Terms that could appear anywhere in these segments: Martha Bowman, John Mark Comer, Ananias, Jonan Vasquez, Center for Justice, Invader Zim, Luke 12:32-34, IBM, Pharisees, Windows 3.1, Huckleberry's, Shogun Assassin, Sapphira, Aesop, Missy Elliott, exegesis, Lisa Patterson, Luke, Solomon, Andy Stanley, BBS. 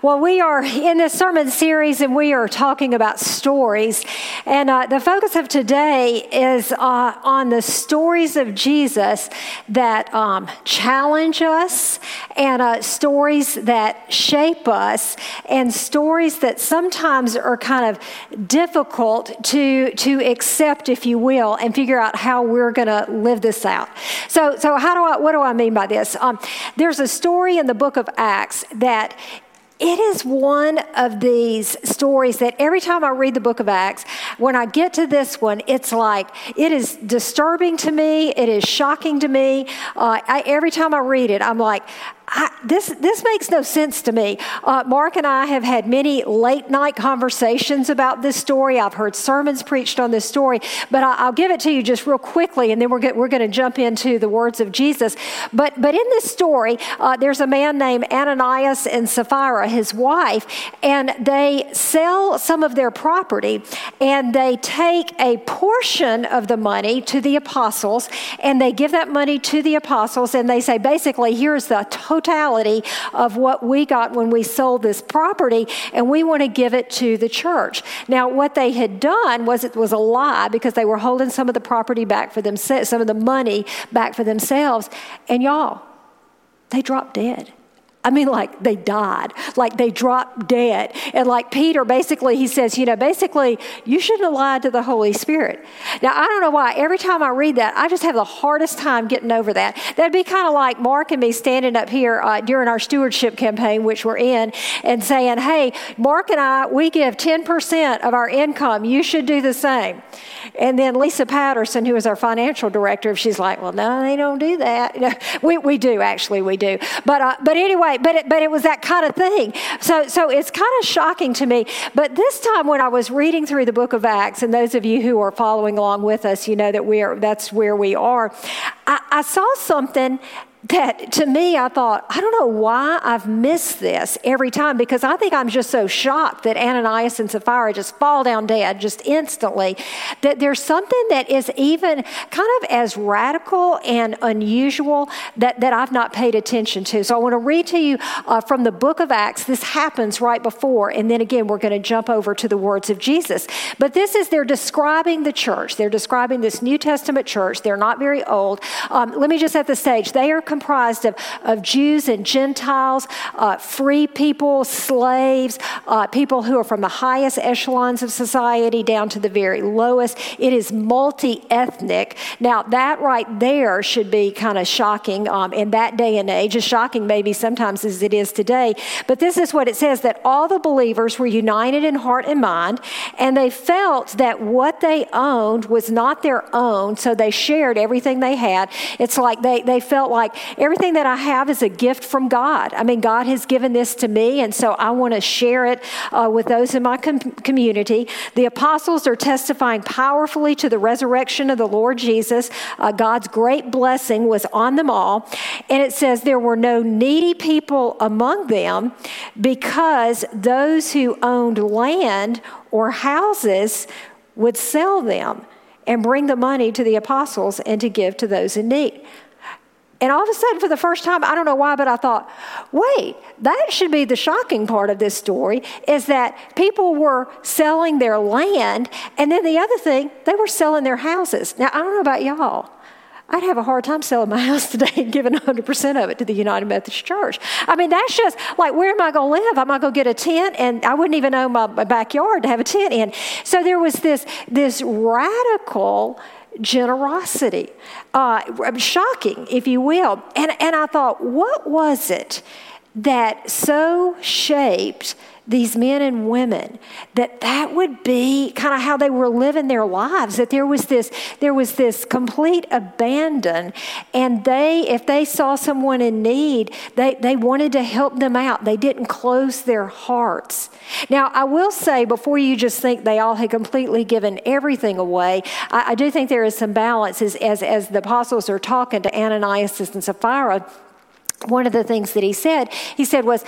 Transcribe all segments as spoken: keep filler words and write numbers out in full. Well, we are in this sermon series, and we are talking about stories. And uh, the focus of today is uh, on the stories of Jesus that um, challenge us, and uh, stories that shape us, and stories that sometimes are kind of difficult to to accept, if you will, and figure out how we're going to live this out. So, so how do I? What do I mean by this? Um, there's a story in the book of Acts that. It is one of these stories that every time I read the book of Acts, when I get to this one, it's like, it is disturbing to me. It is shocking to me. Uh, I, every time I read it, I'm like, I, this this makes no sense to me. Uh, Mark and I have had many late night conversations about this story. I've heard sermons preached on this story, but I, I'll give it to you just real quickly, and then we're get, we're going to jump into the words of Jesus. But but in this story, uh, there's a man named Ananias and Sapphira, his wife, and they sell some of their property, and they take a portion of the money to the apostles, and they give that money to the apostles, and they say, basically, here's the total totality of what we got when we sold this property, and we want to give it to the church. Now, what they had done was it was a lie, because they were holding some of the property back for themselves, some of the money back for themselves. And y'all, they dropped dead. I mean, like they died, like they dropped dead. And like Peter, basically, he says, you know, basically, you shouldn't have lied to the Holy Spirit. Now, I don't know why. Every time I read that, I just have the hardest time getting over that. That'd be kind of like Mark and me standing up here uh, during our stewardship campaign, which we're in, and saying, hey, Mark and I, we give ten percent of our income. You should do the same. And then Lisa Patterson, who is our financial director, she's like, well, no, they don't do that. You know, we, we do, actually, we do. But, uh, but anyway, But it, but it was that kind of thing. So so it's kind of shocking to me. But this time when I was reading through the book of Acts, and those of you who are following along with us, you know that we are. That's where we are. I, I saw something that to me, I thought, I don't know why I've missed this every time, because I think I'm just so shocked that Ananias and Sapphira just fall down dead just instantly, that there's something that is even kind of as radical and unusual that, that I've not paid attention to. So I want to read to you uh, from the book of Acts. This happens right before, and then again, we're going to jump over to the words of Jesus. But this is, they're describing the church. They're describing this New Testament church. They're not very old. Um, let me just set the stage. They are comprised of, of Jews and Gentiles, uh, free people, slaves, uh, people who are from the highest echelons of society down to the very lowest. It is multi-ethnic. Now, that right there should be kind of shocking um, in that day and age, as shocking maybe sometimes as it is today. But this is what it says, that all the believers were united in heart and mind, and they felt that what they owned was not their own, so they shared everything they had. It's like they, they felt like, everything that I have is a gift from God. I mean, God has given this to me, and so I want to share it uh, with those in my com- community. The apostles are testifying powerfully to the resurrection of the Lord Jesus. Uh, God's great blessing was on them all. And it says there were no needy people among them, because those who owned land or houses would sell them and bring the money to the apostles and to give to those in need. And all of a sudden, for the first time, I don't know why, but I thought, wait, that should be the shocking part of this story, is that people were selling their land, and then the other thing, they were selling their houses. Now, I don't know about y'all. I'd have a hard time selling my house today and giving one hundred percent of it to the United Methodist Church. I mean, that's just like, where am I going to live? Am I going to get a tent? And I wouldn't even own my backyard to have a tent in. So there was this, this radical generosity, uh, shocking, if you will. And, and I thought, what was it that so shaped these men and women, that that would be kind of how they were living their lives, that there was this there was this complete abandon, and they, if they saw someone in need, they, they wanted to help them out. They didn't close their hearts. Now, I will say, before you just think they all had completely given everything away, I, I do think there is some balance as, as, as the apostles are talking to Ananias and Sapphira. One of the things that he said, he said was,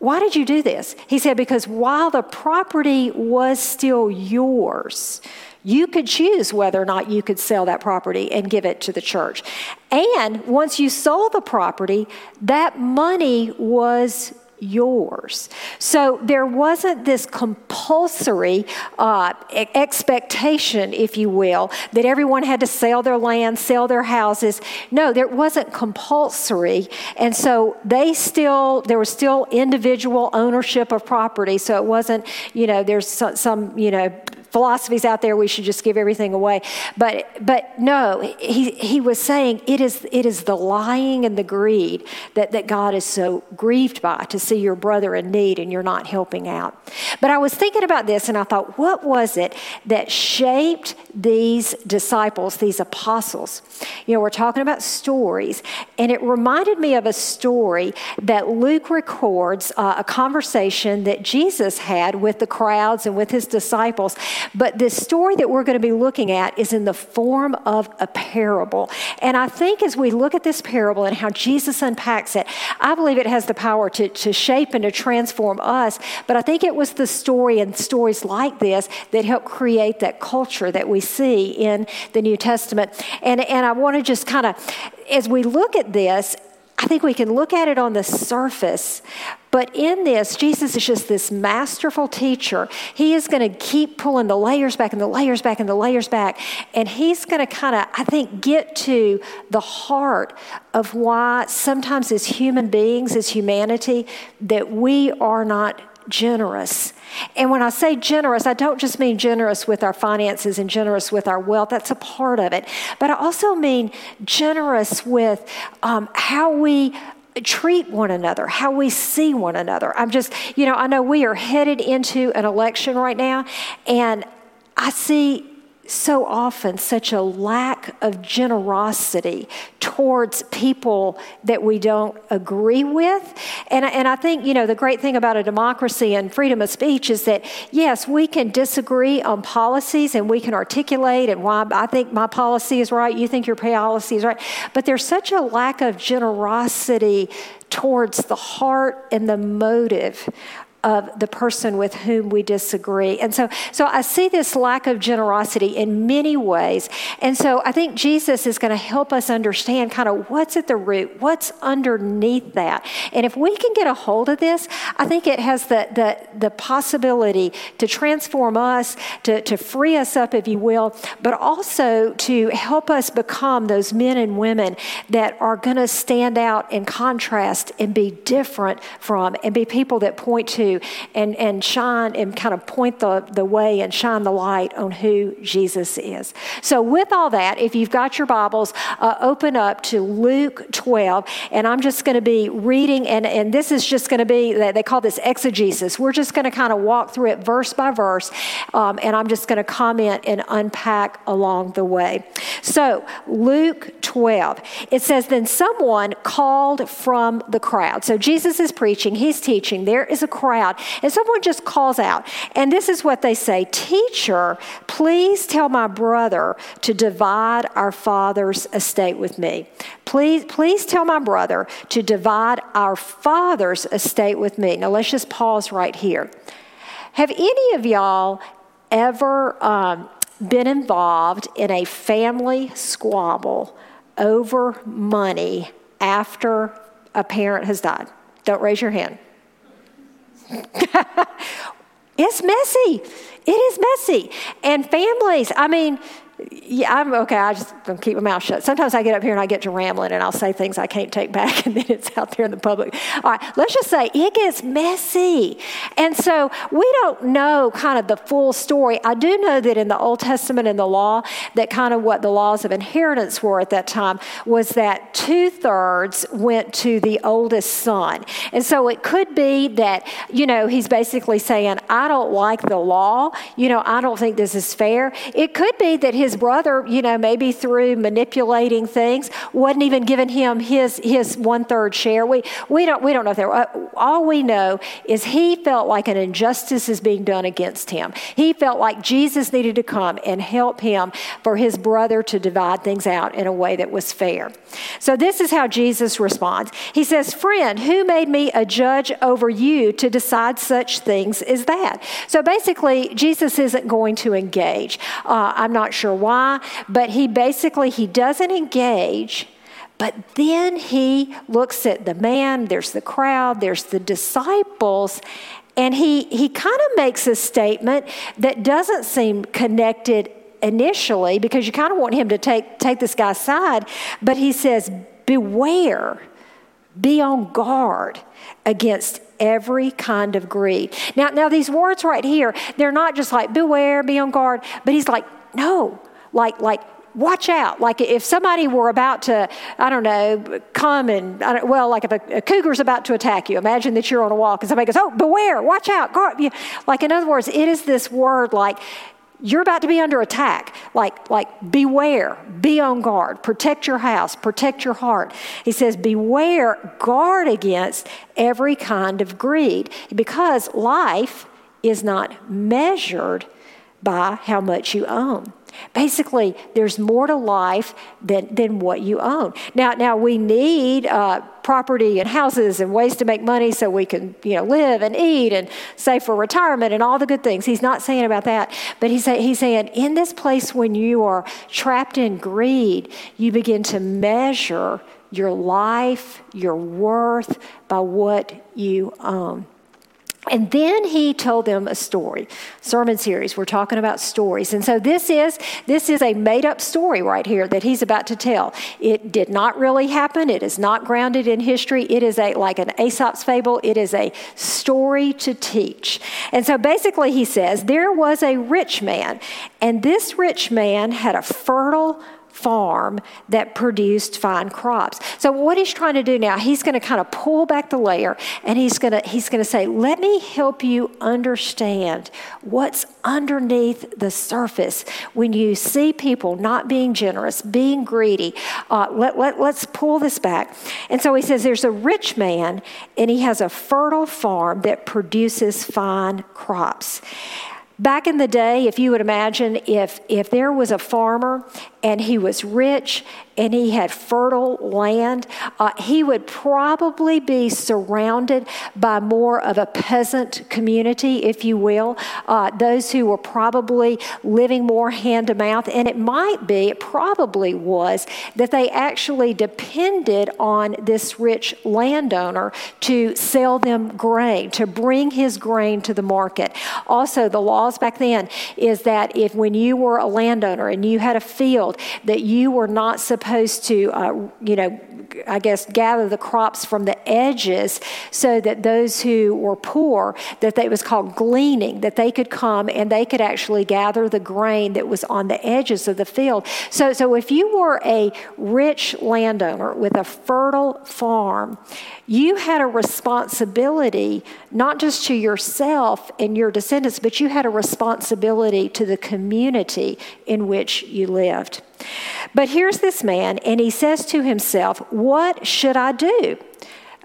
why did you do this? He said, because while the property was still yours, you could choose whether or not you could sell that property and give it to the church. And once you sold the property, that money was yours. So there wasn't this compulsory uh, expectation, if you will, that everyone had to sell their land, sell their houses. No, there wasn't compulsory. And so they still, there was still individual ownership of property. So it wasn't, you know, there's some, some you know, philosophies out there, we should just give everything away. But but no, he he was saying it is it is the lying and the greed that, that God is so grieved by, to see your brother in need and you're not helping out. But I was thinking about this and I thought, what was it that shaped these disciples, these apostles? You know, we're talking about stories, and it reminded me of a story that Luke records, uh, a conversation that Jesus had with the crowds and with his disciples. But this story that we're going to be looking at is in the form of a parable. And I think as we look at this parable and how Jesus unpacks it, I believe it has the power to, to shape and to transform us. But I think it was the story and stories like this that helped create that culture that we see in the New Testament. And, and I want to just kind of, as we look at this, I think we can look at it on the surface, but in this, Jesus is just this masterful teacher. He is going to keep pulling the layers back and the layers back and the layers back, and he's going to kind of, I think, get to the heart of why sometimes as human beings, as humanity, that we are not generous. And when I say generous, I don't just mean generous with our finances and generous with our wealth. That's a part of it. But I also mean generous with um, how we treat one another, how we see one another. I'm just, you know, I know we are headed into an election right now, and I see so often such a lack of generosity towards people that we don't agree with. And, and I think, you know, the great thing about a democracy and freedom of speech is that, yes, we can disagree on policies and we can articulate and why I think my policy is right, you think your policy is right. But there's such a lack of generosity towards the heart and the motive of the person with whom we disagree. And so so I see this lack of generosity in many ways. And so I think Jesus is going to help us understand kind of what's at the root, what's underneath that. And if we can get a hold of this, I think it has the the, the possibility to transform us, to, to free us up, if you will, but also to help us become those men and women that are going to stand out in contrast and be different from, and be people that point to And, and shine and kind of point the, the way and shine the light on who Jesus is. So with all that, if you've got your Bibles, uh, open up to Luke twelve, and I'm just going to be reading, and, and this is just going to be, they call this exegesis. We're just going to kind of walk through it verse by verse, um, and I'm just going to comment and unpack along the way. So Luke twelve, it says, then someone called from the crowd. So Jesus is preaching, he's teaching, there is a crowd. And someone just calls out. And this is what they say, "Teacher, please tell my brother to divide our father's estate with me. Please, please tell my brother to divide our father's estate with me." Now let's just pause right here. Have any of y'all ever um, been involved in a family squabble over money after a parent has died? Don't raise your hand. It's messy. It is messy. And families, I mean, yeah, I'm okay. I just don't keep my mouth shut. Sometimes I get up here and I get to rambling and I'll say things I can't take back, and then it's out there in the public. All right, let's just say it gets messy. And so we don't know kind of the full story. I do know that in the Old Testament and the law, that kind of what the laws of inheritance were at that time was that two thirds went to the oldest son. And so it could be that, you know, he's basically saying, I don't like the law. You know, I don't think this is fair. It could be that his His brother, you know, maybe through manipulating things, wasn't even giving him his his one third share. We we don't we don't know if there. All we know is he felt like an injustice is being done against him. He felt like Jesus needed to come and help him for his brother to divide things out in a way that was fair. So this is how Jesus responds. He says, "Friend, who made me a judge over you to decide such things as that?" So basically, Jesus isn't going to engage. Uh, I'm not sure why, but he basically, he doesn't engage, But then he looks at the man, there's the crowd, there's the disciples, and he, he kind of makes a statement that doesn't seem connected initially, because you kind of want him to take, take this guy's side, but he says, beware, be on guard against every kind of greed. Now, now these words right here, they're not just like, beware, be on guard, but he's like, no, like, like, watch out. Like if somebody were about to, I don't know, come and, I don't, well, like if a, a cougar's about to attack you, imagine that you're on a walk and somebody goes, oh, beware, watch out, guard. Like in other words, it is this word like, you're about to be under attack. Like, like beware, be on guard, protect your house, protect your heart. He says, beware, guard against every kind of greed, because life is not measured by how much you own. Basically, there's more to life than, than what you own. Now, now we need uh, property and houses and ways to make money so we can, you know, live and eat and save for retirement and all the good things. He's not saying about that, but he's say, he's saying in this place when you are trapped in greed, you begin to measure your life, your worth by what you own. And then he told them a story, sermon series. We're talking about stories. And so this is this is a made-up story right here that he's about to tell. It did not really happen. It is not grounded in history. It is a like an Aesop's fable. It is a story to teach. And so basically he says, there was a rich man, and this rich man had a fertile farm that produced fine crops. So what he's trying to do now, he's going to kind of pull back the layer, and he's going to he's going to say, let me help you understand what's underneath the surface. When you see people not being generous, being greedy, uh, let, let, let's pull this back. And so he says, there's a rich man, and he has a fertile farm that produces fine crops. Back in the day, if you would imagine, if if there was a farmer and he was rich and he had fertile land, uh, he would probably be surrounded by more of a peasant community, if you will, uh, those who were probably living more hand to mouth. And it might be, it probably was, that they actually depended on this rich landowner to sell them grain, to bring his grain to the market. Also, the law back then is that if when you were a landowner and you had a field, that you were not supposed to, uh, you know, I guess, gather the crops from the edges, so that those who were poor, that they, it was called gleaning, that they could come and they could actually gather the grain that was on the edges of the field. So, so if you were a rich landowner with a fertile farm, you had a responsibility not just to yourself and your descendants, but you had a responsibility to the community in which you lived. But here's this man, and he says to himself, what should I do?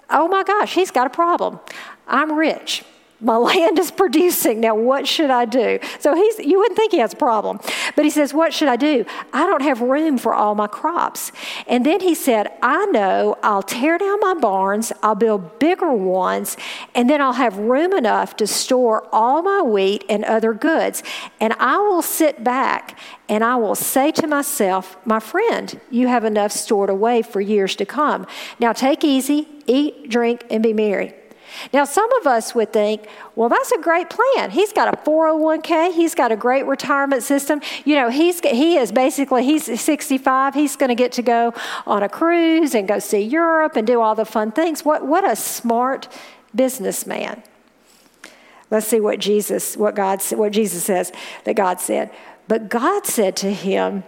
Oh my gosh, he's got a problem. I'm rich. My land is producing. Now, what should I do? So he's, you wouldn't think he has a problem. But he says, what should I do? I don't have room for all my crops. And then he said, I know, I'll tear down my barns, I'll build bigger ones, and then I'll have room enough to store all my wheat and other goods. And I will sit back and I will say to myself, my friend, you have enough stored away for years to come. Now take easy, eat, drink, and be merry. Now, some of us would think, well, that's a great plan. He's got a four oh one k. He's got a great retirement system. You know, he's he is basically, he's sixty-five. He's going to get to go on a cruise and go see Europe and do all the fun things. What what a smart businessman. Let's see what Jesus, what God, what Jesus says that God said. But God said to him,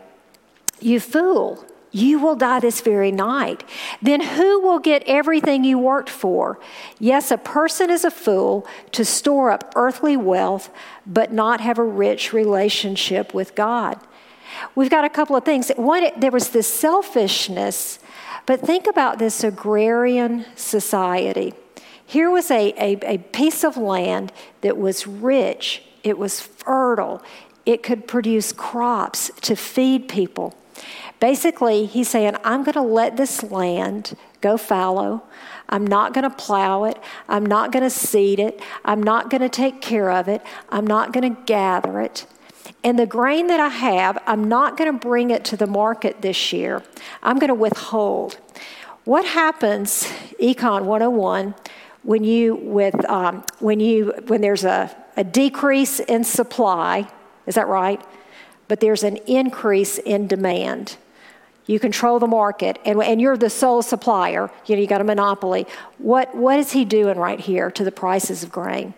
you fool, you will die this very night. Then who will get everything you worked for? Yes, a person is a fool to store up earthly wealth, but not have a rich relationship with God. We've got a couple of things. One, there was this selfishness, but think about this agrarian society. Here was a, a, a piece of land that was rich, it was fertile, it could produce crops to feed people. Basically, he's saying, I'm going to let this land go fallow. I'm not going to plow it. I'm not going to seed it. I'm not going to take care of it. I'm not going to gather it. And the grain that I have, I'm not going to bring it to the market this year. I'm going to withhold. What happens, Econ one oh one, when you with um, when you when there's a, a decrease in supply? Is that right? But there's an increase in demand. You control the market, and, and you're the sole supplier. You know, you got a monopoly. What what is he doing right here to the prices of grain?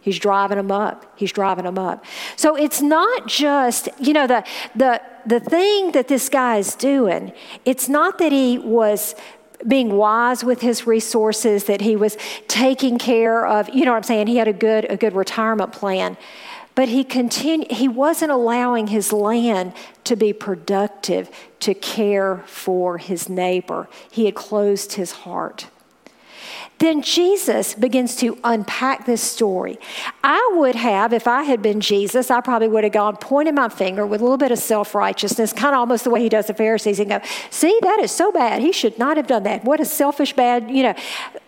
He's driving them up. He's driving them up. So it's not just, you know, the the the thing that this guy is doing, it's not that he was being wise with his resources, that he was taking care of, you know what I'm saying, he had a good a good retirement plan. But he continued, he wasn't allowing his land to be productive, to care for his neighbor. He had closed his heart. Then Jesus begins to unpack this story. I would have, if I had been Jesus, I probably would have gone pointing my finger with a little bit of self-righteousness, kind of almost the way he does the Pharisees, and go, see, that is so bad. He should not have done that. What a selfish bad, you know,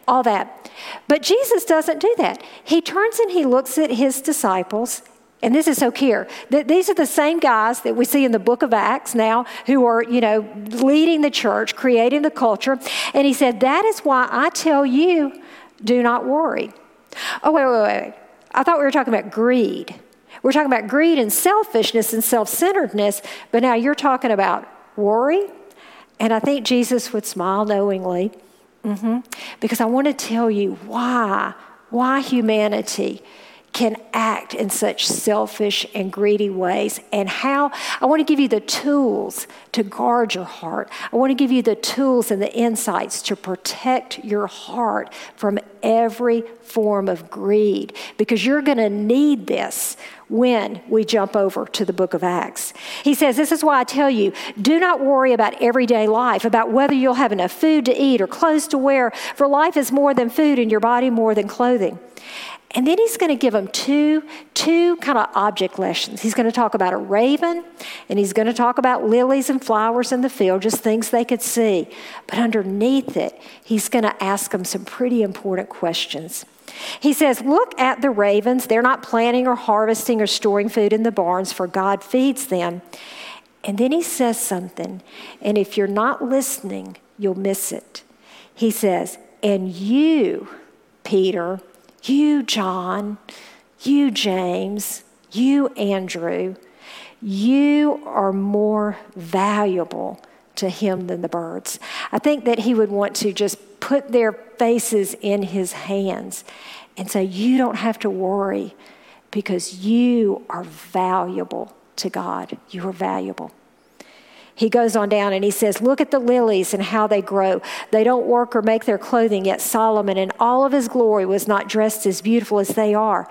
all that. But Jesus doesn't do that. He turns and he looks at his disciples. And this is so clear. These are the same guys that we see in the book of Acts now who are, you know, leading the church, creating the culture. And he said, that is why I tell you, do not worry. Oh, wait, wait, wait. I thought we were talking about greed. We're talking about greed and selfishness and self-centeredness. But now you're talking about worry. And I think Jesus would smile knowingly. Mm-hmm. Because I want to tell you why, why humanity can act in such selfish and greedy ways, and how I want to give you the tools to guard your heart. I want to give you the tools and the insights to protect your heart from every form of greed, because you're going to need this when we jump over to the book of Acts. He says, this is why I tell you, do not worry about everyday life, about whether you'll have enough food to eat or clothes to wear, for life is more than food and your body more than clothing. And then he's going to give them two, two kind of object lessons. He's going to talk about a raven, and he's going to talk about lilies and flowers in the field, just things they could see. But underneath it, he's going to ask them some pretty important questions. He says, look at the ravens. They're not planting or harvesting or storing food in the barns, for God feeds them. And then he says something, and if you're not listening, you'll miss it. He says, and you, Peter, you, John, you, James, you, Andrew, you are more valuable to him than the birds. I think that he would want to just put their faces in his hands and say, you don't have to worry because you are valuable to God. You are valuable. He goes on down and he says, look at the lilies and how they grow. They don't work or make their clothing, yet Solomon in all of his glory was not dressed as beautiful as they are.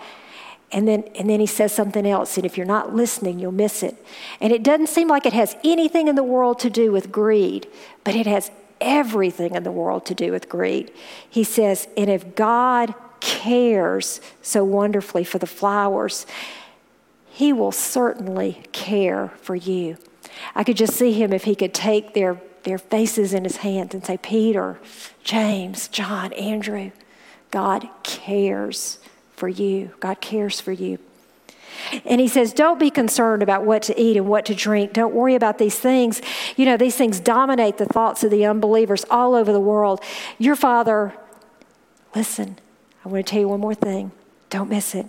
And then and then he says something else, and if you're not listening, you'll miss it. And it doesn't seem like it has anything in the world to do with greed, but it has everything in the world to do with greed. He says, and if God cares so wonderfully for the flowers, he will certainly care for you. I could just see him if he could take their, their faces in his hands and say, Peter, James, John, Andrew, God cares for you. God cares for you. And he says, don't be concerned about what to eat and what to drink. Don't worry about these things. You know, these things dominate the thoughts of the unbelievers all over the world. Your father, listen, I want to tell you one more thing. Don't miss it.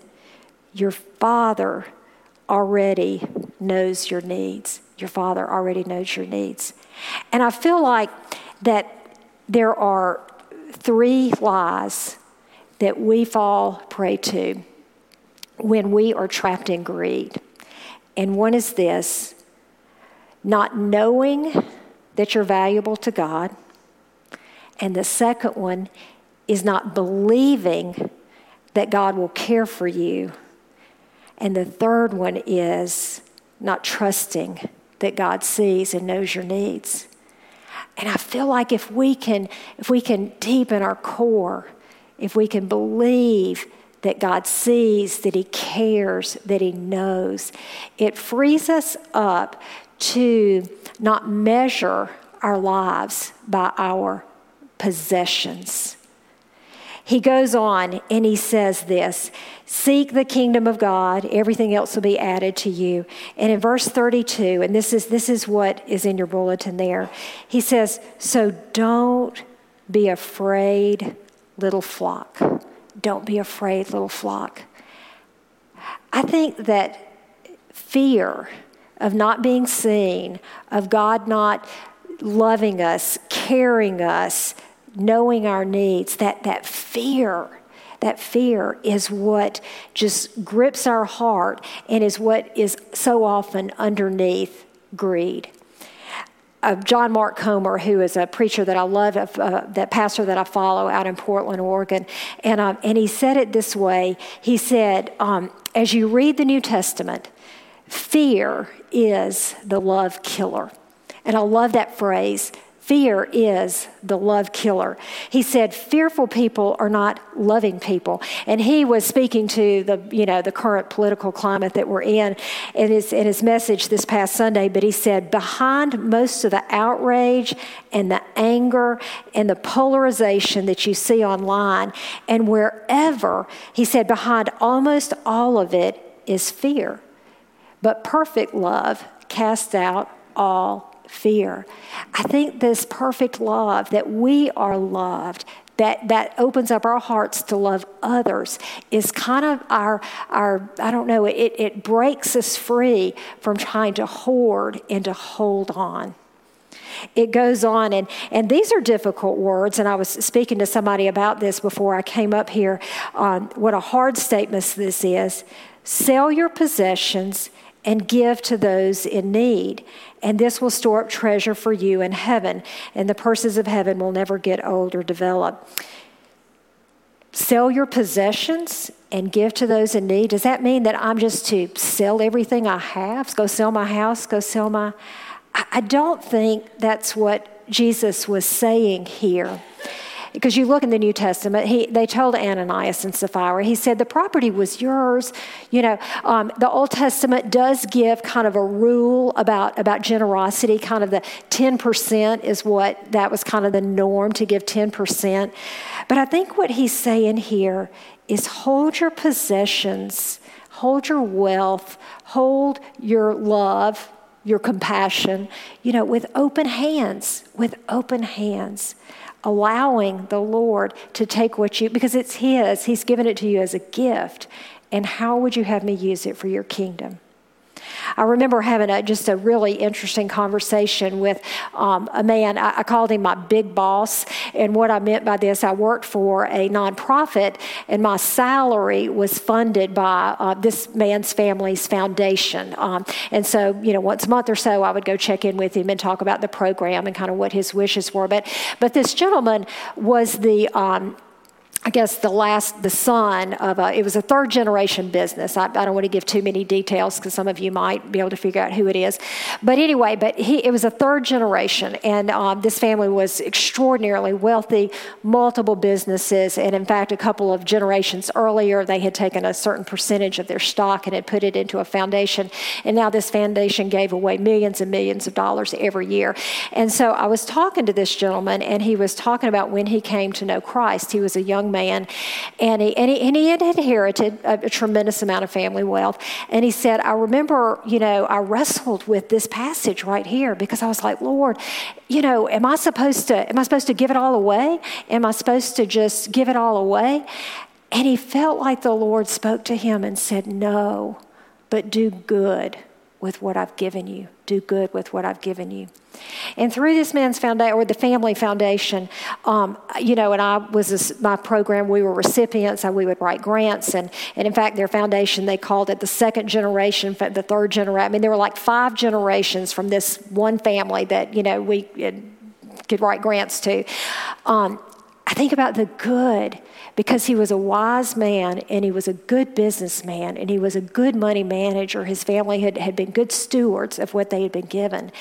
Your father already knows your needs. Your father already knows your needs. And I feel like that there are three lies that we fall prey to when we are trapped in greed. And one is this: not knowing that you're valuable to God. And the second one is not believing that God will care for you. And the third one is not trusting that God sees and knows your needs. And I feel like if we can, if we can deepen our core, if we can believe that God sees, that he cares, that he knows, it frees us up to not measure our lives by our possessions. He goes on and he says this, seek the kingdom of God, everything else will be added to you. And in verse thirty-two, and this is this is what is in your bulletin there, he says, so don't be afraid, little flock. Don't be afraid, little flock. I think that fear of not being seen, of God not loving us, caring us, knowing our needs, that, that fear, that fear is what just grips our heart and is what is so often underneath greed. Uh, John Mark Comer, who is a preacher that I love, uh, that pastor that I follow out in Portland, Oregon, and um, and he said it this way. He said, um, as you read the New Testament, fear is the love killer. And I love that phrase, fear is the love killer. He said, fearful people are not loving people. And he was speaking to the, you know, the current political climate that we're in in his, in his message this past Sunday, but he said, behind most of the outrage and the anger and the polarization that you see online and wherever, he said, behind almost all of it is fear. But perfect love casts out all fear. I think this perfect love, that we are loved, that, that opens up our hearts to love others, is kind of our, our I don't know, it, it breaks us free from trying to hoard and to hold on. It goes on, and, and these are difficult words, and I was speaking to somebody about this before I came up here, on what a hard statement this is. Sell your possessions and give to those in need, and this will store up treasure for you in heaven, and the purses of heaven will never get old or develop. Sell your possessions and give to those in need. Does that mean that I'm just to sell everything I have? Go sell my house, go sell my... I don't think that's what Jesus was saying here. Because you look in the New Testament, he, they told Ananias and Sapphira, he said, the property was yours. You know, um, the Old Testament does give kind of a rule about, about generosity, kind of the ten percent is what, that was kind of the norm, to give ten percent. But I think what he's saying here is hold your possessions, hold your wealth, hold your love, your compassion, you know, with open hands, with open hands. Allowing the Lord to take what you, because it's His, He's given it to you as a gift, and how would you have me use it for your kingdom? I remember having a, just a really interesting conversation with um, a man. I, I called him my big boss. And what I meant by this, I worked for a nonprofit, and my salary was funded by uh, this man's family's foundation. Um, and so, you know, once a month or so, I would go check in with him and talk about the program and kind of what his wishes were. But, but this gentleman was the... Um, I guess the last, the son of a, it was a third generation business. I, I don't want to give too many details because some of you might be able to figure out who it is. But anyway, but he, it was a third generation. And um, this family was extraordinarily wealthy, multiple businesses. And in fact, a couple of generations earlier, they had taken a certain percentage of their stock and had put it into a foundation. And now this foundation gave away millions and millions of dollars every year. And so I was talking to this gentleman, and he was talking about when he came to know Christ. He was a young man, and he, and he and he had inherited a, a tremendous amount of family wealth. And he said, I remember, you know, I wrestled with this passage right here because I was like, Lord, you know, am I supposed to, am I supposed to give it all away? Am I supposed to just give it all away? And he felt like the Lord spoke to him and said, no, but do good with what I've given you. Do good with what I've given you. And through this man's foundation, or the family foundation, um, you know, and I was, a, my program, we were recipients, and we would write grants, and, and in fact, their foundation, they called it the second generation, the third generation. I mean, there were like five generations from this one family that, you know, we could write grants to. Um, I think about the good, because he was a wise man, and he was a good businessman, and he was a good money manager. His family had, had been good stewards of what they had been given.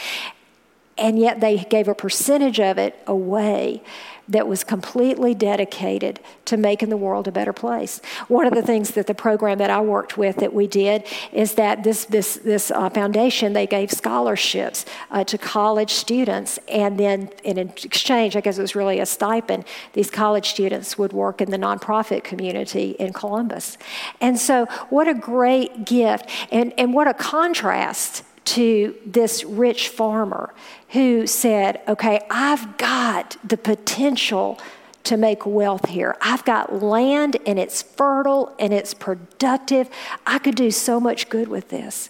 and yet they gave a percentage of it away that was completely dedicated to making the world a better place. One of the things that the program that I worked with that we did is that this this, this uh, foundation, they gave scholarships uh, to college students, and then in exchange, I guess it was really a stipend, these college students would work in the nonprofit community in Columbus. And so what a great gift, and, and what a contrast to this rich farmer who said, okay, I've got the potential to make wealth here. I've got land and it's fertile and it's productive. I could do so much good with this.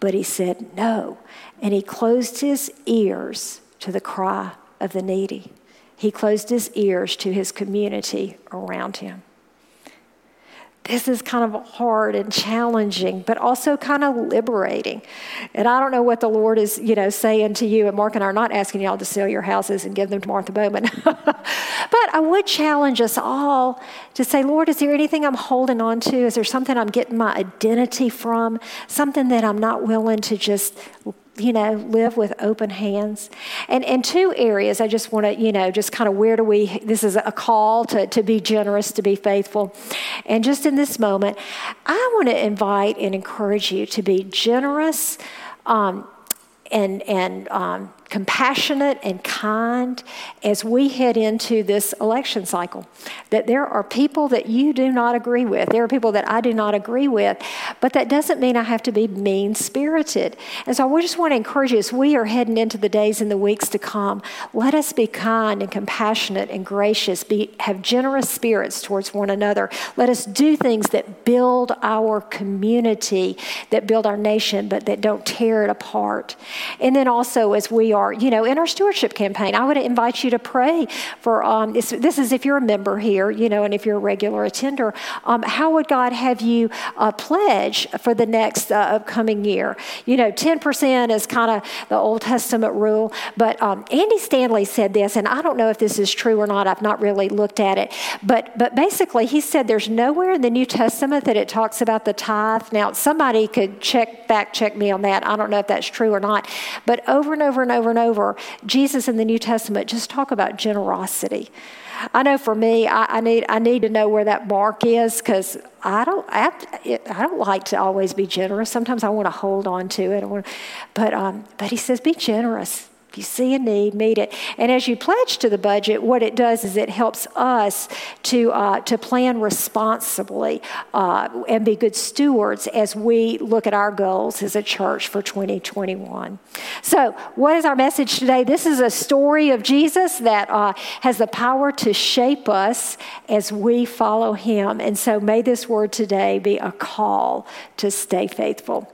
But he said no. And he closed his ears to the cry of the needy. He closed his ears to his community around him. This is kind of hard and challenging, but also kind of liberating. And I don't know what the Lord is, you know, saying to you. And Mark and I are not asking y'all to sell your houses and give them to Martha Bowman. But I would challenge us all to say, Lord, is there anything I'm holding on to? Is there something I'm getting my identity from? Something that I'm not willing to just, you know, live with open hands. And and two areas I just want to, you know, just kind of where do we, this is a call to, to be generous, to be faithful. And just in this moment, I want to invite and encourage you to be generous um, and, and um, compassionate and kind as we head into this election cycle. That there are people that you do not agree with. There are people that I do not agree with, but that doesn't mean I have to be mean-spirited. And so I just want to encourage you, as we are heading into the days and the weeks to come, let us be kind and compassionate and gracious, be, have generous spirits towards one another. Let us do things that build our community, that build our nation, but that don't tear it apart. And then also, as we are Are, you know, in our stewardship campaign, I would invite you to pray for, um, this, this is if you're a member here, you know, and if you're a regular attender, um, how would God have you uh, pledge for the next uh, upcoming year? You know, ten percent is kind of the Old Testament rule, but um, Andy Stanley said this, and I don't know if this is true or not, I've not really looked at it, but but basically he said there's nowhere in the New Testament that it talks about the tithe. Now, somebody could check, fact check me on that. I don't know if that's true or not, but over and over and over and over, Jesus in the New Testament just talk about generosity. I know for me, I, I need I need to know where that mark is, because I don't I, I don't like to always be generous. Sometimes I want to hold on to it. I want to, but um, but he says, be generous. If you see a need, meet it. And as you pledge to the budget, what it does is it helps us to uh, to plan responsibly uh, and be good stewards as we look at our goals as a church for twenty twenty-one. So what is our message today? This is a story of Jesus that uh, has the power to shape us as we follow him. And so may this word today be a call to stay faithful.